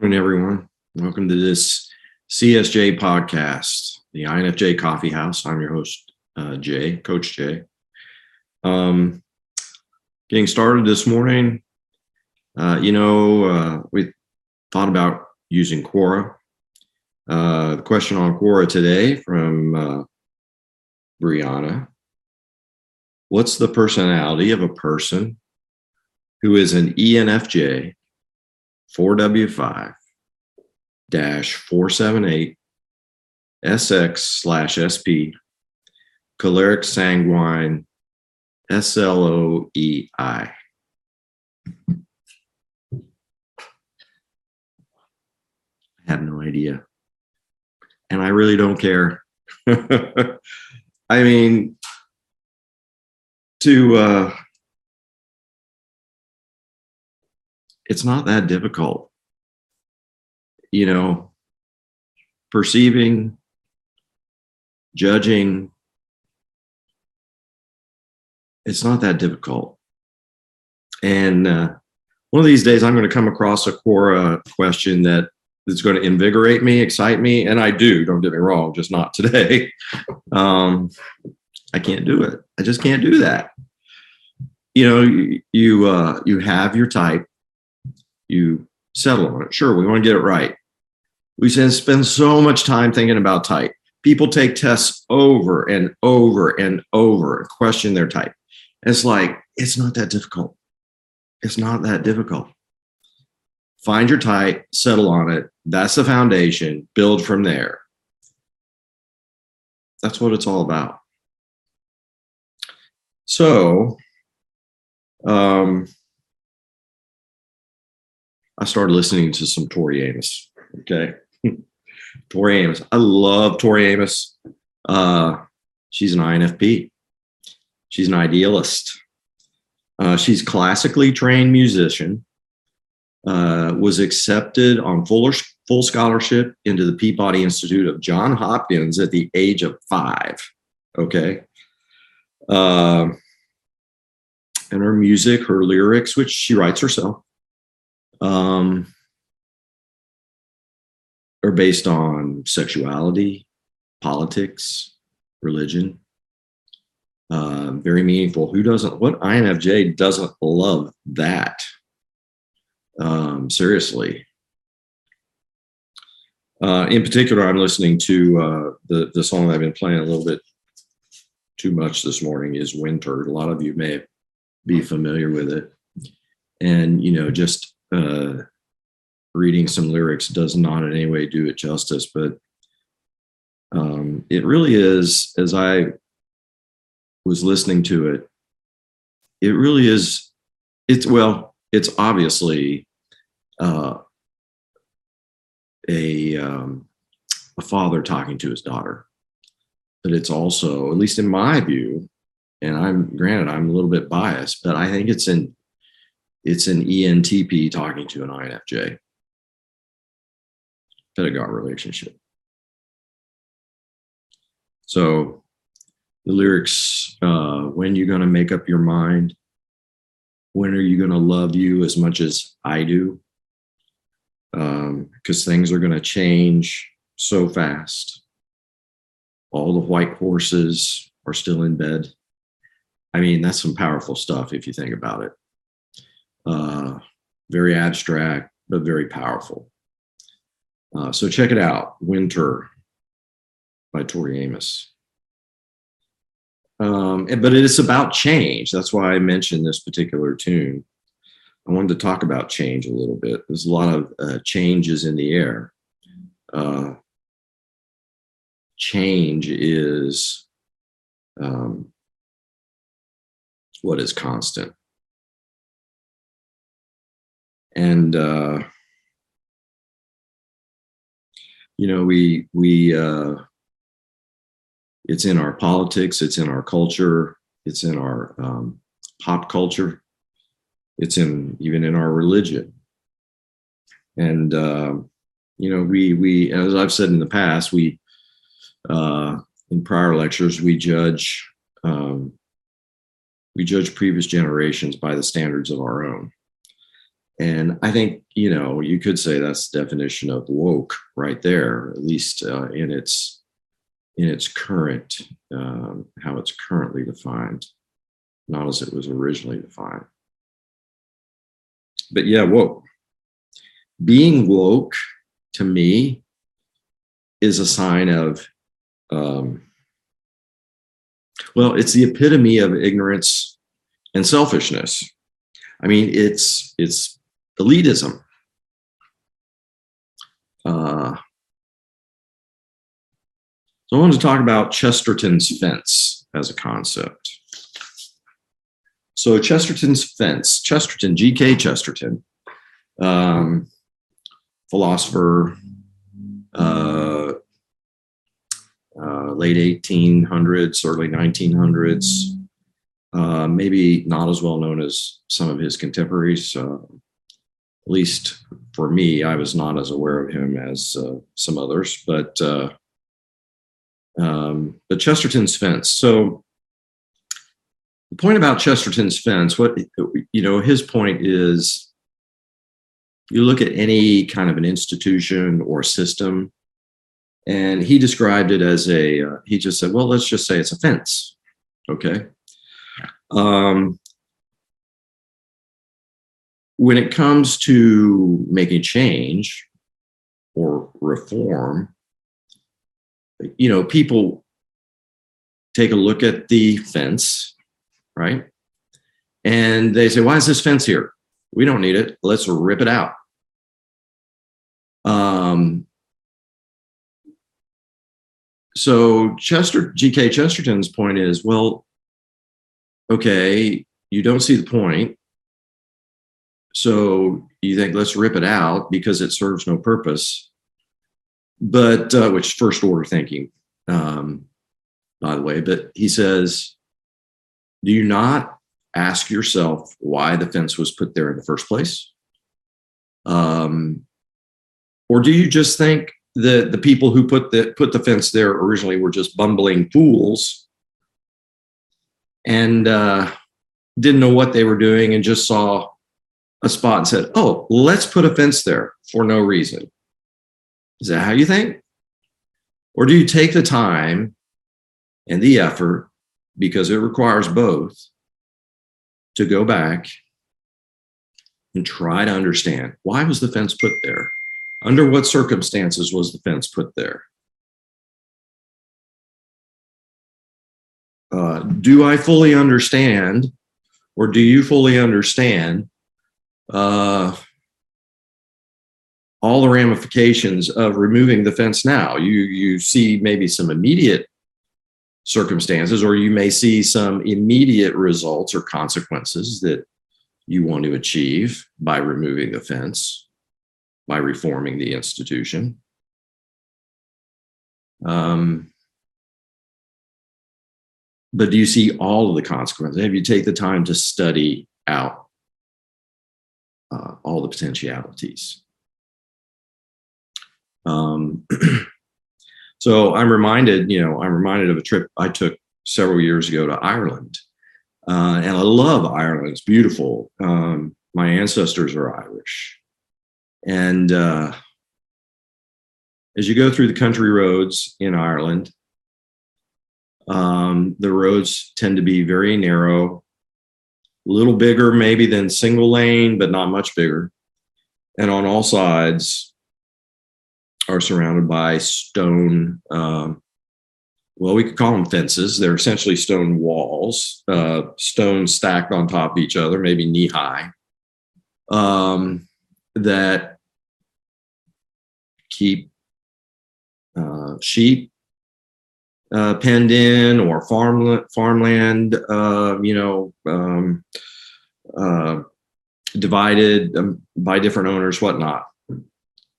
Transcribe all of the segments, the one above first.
Morning, everyone. Welcome to this CSJ podcast, the INFJ Coffee House. I'm your host, Jay, Coach Jay. Getting started this morning, we thought about using Quora. The question on Quora today from Brianna: what's the personality of a person who is an ENFJ 4W5-478 SX/SP choleric sanguine SLOEI? I have no idea. And I really don't care. I mean, it's not that difficult. You know, perceiving, judging, it's not that difficult. And one of these days, I'm going to come across a Quora question that is going to invigorate me, excite me. And I do, don't get me wrong, just not today. I can't do it. I just can't do that. You know, you have your type. You settle on it. Sure, we want to get it right. We spend so much time thinking about type. People take tests over and over and over and question their type. It's like, it's not that difficult. It's not that difficult. Find your type, settle on it. That's the foundation. Build from there. That's what it's all about. So, I started listening to some Tori Amos. Okay. Tori Amos. I love Tori Amos. She's an INFP. She's an idealist. She's a classically trained musician. Was accepted on full scholarship into the Peabody Institute of John Hopkins at the age of 5. Okay. And her music, her lyrics, which she writes herself, are based on sexuality, politics, religion. Very meaningful. What INFJ doesn't love that? Seriously. In particular, I'm listening to the song I've been playing a little bit too much this morning is Winter. A lot of you may be familiar with it. And, you know, just reading some lyrics does not in any way do it justice, but it really is, as I was listening to it, it really is, it's obviously a father talking to his daughter, but it's also, at least in my view, and I'm a little bit biased, but I think it's an ENTP talking to an INFJ. Pedagogue relationship. So the lyrics, when you going to make up your mind? When are you going to love you as much as I do? Because things are going to change so fast. All the white horses are still in bed. I mean, that's some powerful stuff if you think about it. Very abstract, but very powerful. So check it out, Winter by Tori Amos. But it is about change. That's why I mentioned this particular tune. I wanted to talk about change a little bit. There's a lot of changes in the air. Change is what is constant. And, you know, it's in our politics, it's in our culture, it's in our pop culture, it's even in our religion. And, you know, we, as I've said in the past, in prior lectures, we judge previous generations by the standards of our own. And I think, you know, you could say that's the definition of woke right there, at least in its current, how it's currently defined, not as it was originally defined. But yeah, woke. Being woke, to me, is a sign of, it's the epitome of ignorance and selfishness. I mean, it's elitism. So I wanted to talk about Chesterton's fence as a concept. So Chesterton's fence, Chesterton, G.K. Chesterton, philosopher, late 1800s, early 1900s, maybe not as well known as some of his contemporaries. At least for me, I was not as aware of him as some others, but Chesterton's fence. So the point about Chesterton's fence, his point is, you look at any kind of an institution or system, and he described it as he just said, well, let's just say it's a fence, okay? When it comes to making change or reform, you know, people take a look at the fence, right? And they say, why is this fence here? We don't need it. Let's rip it out. So G.K. Chesterton's point is, well, okay, you don't see the point. So you think, let's rip it out because it serves no purpose. But, which first order thinking, by the way, but he says, do you not ask yourself why the fence was put there in the first place? Or do you just think that the people who put the fence there originally were just bumbling fools and didn't know what they were doing and just saw a spot and said, oh, let's put a fence there for no reason? Is that how you think? Or do you take the time and the effort, because it requires both, to go back and try to understand, why was the fence put there? Under what circumstances was the fence put there? Do I fully understand, or do you fully understand all the ramifications of removing the fence now? You see maybe some immediate circumstances, or you may see some immediate results or consequences that you want to achieve by removing the fence, by reforming the institution. But do you see all of the consequences? Have you taken the time to study out all the potentialities? So I'm reminded of a trip I took several years ago to Ireland, and I love Ireland. It's beautiful. My ancestors are Irish. And as you go through the country roads in Ireland, the roads tend to be very narrow, a little bigger maybe than single lane, but not much bigger. And on all sides are surrounded by stone, we could call them fences. They're essentially stone walls, stone stacked on top of each other, maybe knee high, that keep sheep penned in, or farmland, divided by different owners, whatnot.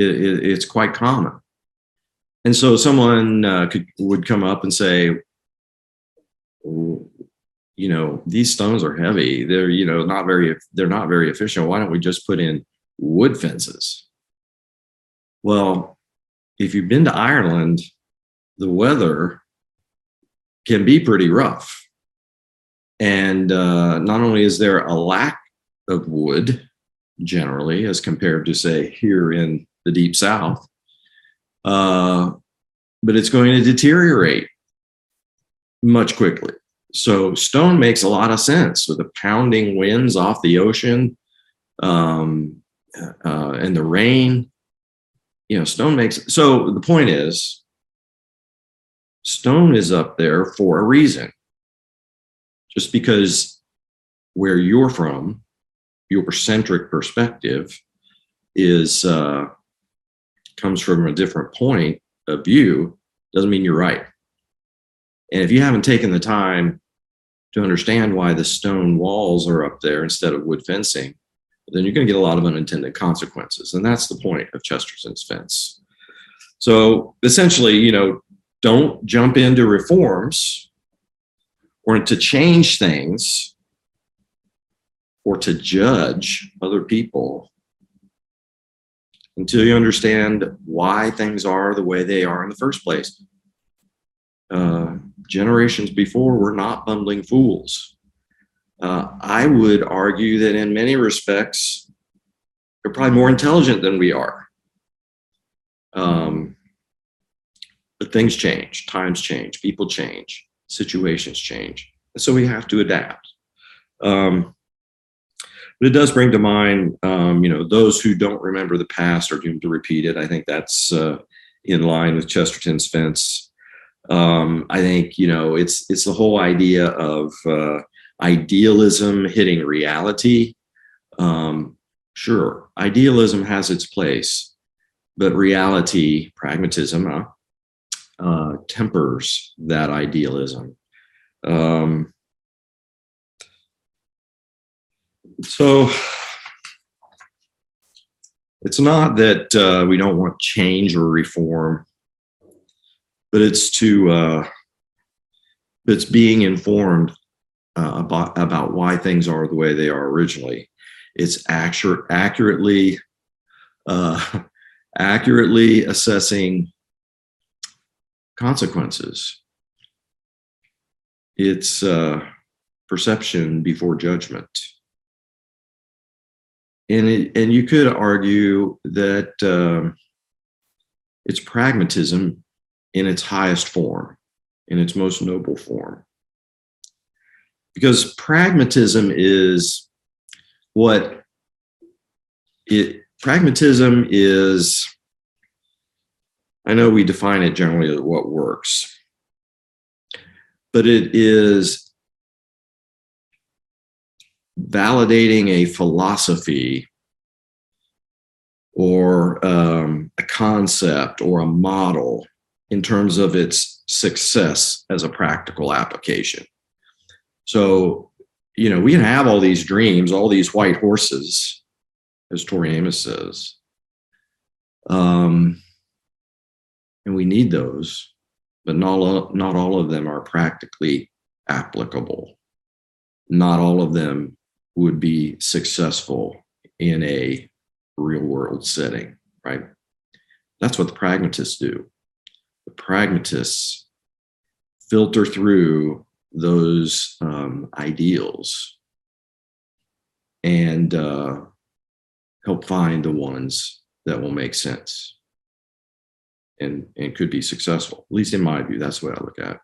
It's quite common. And so someone would come up and say, these stones are heavy. They're not very efficient. Why don't we just put in wood fences? Well, if you've been to Ireland, the weather can be pretty rough. And not only is there a lack of wood generally, as compared to, say, here in the Deep South. But it's going to deteriorate much quickly. So stone makes a lot of sense with the pounding winds off the ocean and the rain. You know, stone makes, so the point is, stone is up there for a reason. Just because where you're from, your centric perspective is comes from a different point of view, doesn't mean you're right. And if you haven't taken the time to understand why the stone walls are up there instead of wood fencing, then you're going to get a lot of unintended consequences. And that's the point of Chesterton's fence. So essentially, you know, don't jump into reforms or to change things or to judge other people until you understand why things are the way they are in the first place. Generations before were not bumbling fools. I would argue that in many respects, they're probably more intelligent than we are. But things change, times change, people change, situations change. And so we have to adapt. But it does bring to mind, you know, those who don't remember the past are doomed to repeat it. I think that's in line with Chesterton's fence. I think, you know, it's the whole idea of idealism hitting reality. Sure, idealism has its place, but reality, pragmatism, tempers that idealism. So it's not that we don't want change or reform, but it's to it's being informed about why things are the way they are originally. It's accurately assessing consequences. It's perception before judgment. And you could argue that it's pragmatism in its highest form, in its most noble form. Because pragmatism is what it, pragmatism is, I know we define it generally as what works, but it is validating a philosophy or a concept or a model in terms of its success as a practical application. So, you know, we can have all these dreams, all these white horses, as Tori Amos says, and we need those, but not all of them are practically applicable. Not all of them would be successful in a real world setting, right? That's what the pragmatists do. The pragmatists filter through those ideals and help find the ones that will make sense and could be successful. At least in my view, that's what I look at.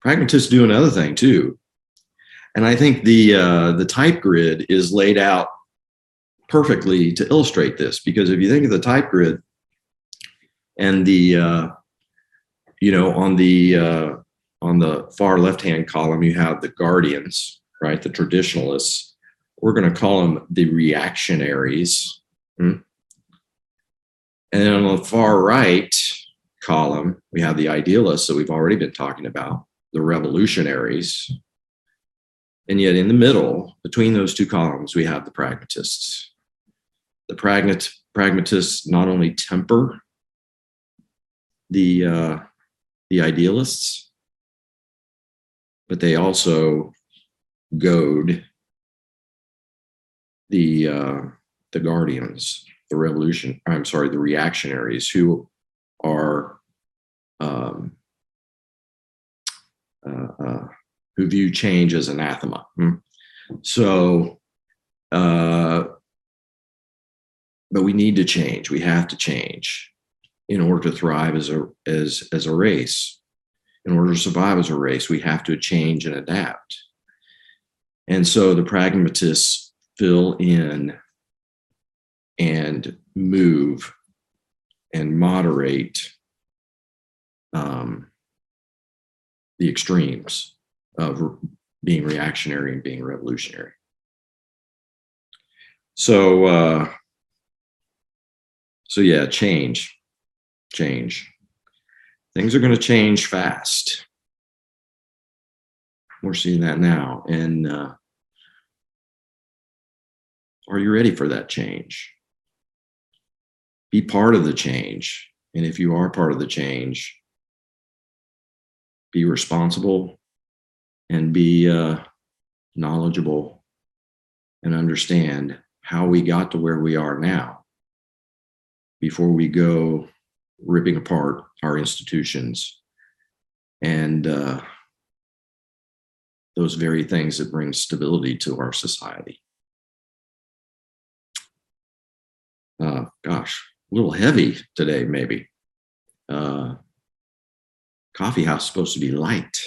Pragmatists do another thing too. And I think the type grid is laid out perfectly to illustrate this, because if you think of the type grid and the, you know, on the far left-hand column, you have the guardians, right? The traditionalists, we're going to call them the reactionaries. And then on the far right column, we have the idealists that we've already been talking about, the revolutionaries. And yet in the middle, between those two columns, we have the pragmatists. The pragmatists not only temper the idealists, but they also goad the guardians, the reactionaries, who are who view change as anathema. So But we need to change. We have to change in order to thrive as a race. In order to survive as a race, we have to change and adapt. And so the pragmatists fill in and move and moderate the extremes of being reactionary and being revolutionary. So, yeah, change. Things are going to change fast. We're seeing that now. And are you ready for that change? Be part of the change. And if you are part of the change, be responsible and be knowledgeable and understand how we got to where we are now before we go ripping apart our institutions and those very things that bring stability to our society. Gosh, a little heavy today, maybe. Coffee house is supposed to be light.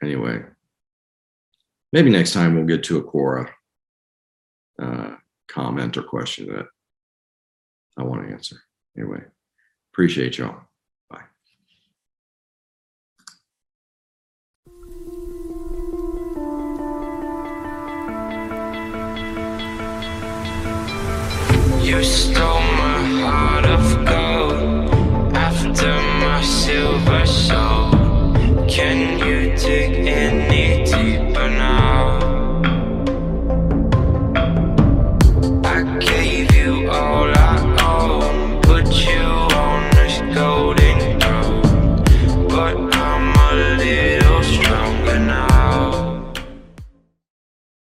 Anyway, maybe next time we'll get to a Quora comment or question that I want to answer. Anyway, appreciate y'all. Bye. You stole my